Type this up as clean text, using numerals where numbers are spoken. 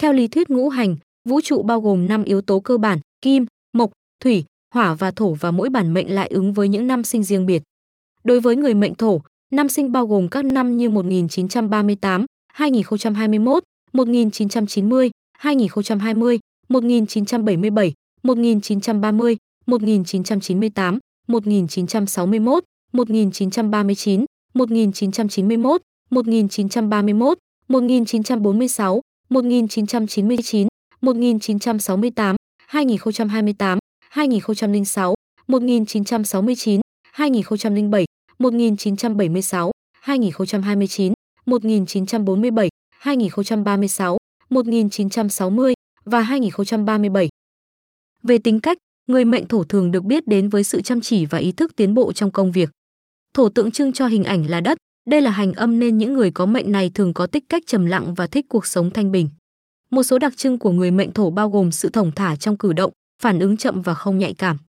Theo lý thuyết ngũ hành, vũ trụ bao gồm 5 yếu tố cơ bản: kim, mộc, thủy, hỏa và thổ, và mỗi bản mệnh lại ứng với những năm sinh riêng biệt. Đối với người mệnh thổ, năm sinh bao gồm các năm như 1938, 2021, 1990, 2020, 1977, 1930, 1998, 1961, 1939, 1991, 1931, 1946, 1999, 1968, 2028, 2006, 1969, 2007, 1976, 2029, 1947, 2036, 1960 và 2037. Về tính cách, người mệnh thổ thường được biết đến với sự chăm chỉ và ý thức tiến bộ trong công việc. Thổ tượng trưng cho hình ảnh là đất, đây là hành âm nên những người có mệnh này thường có tính cách trầm lặng và thích cuộc sống thanh bình. Một số đặc trưng của người mệnh thổ bao gồm sự thong thả trong cử động, phản ứng chậm và không nhạy cảm.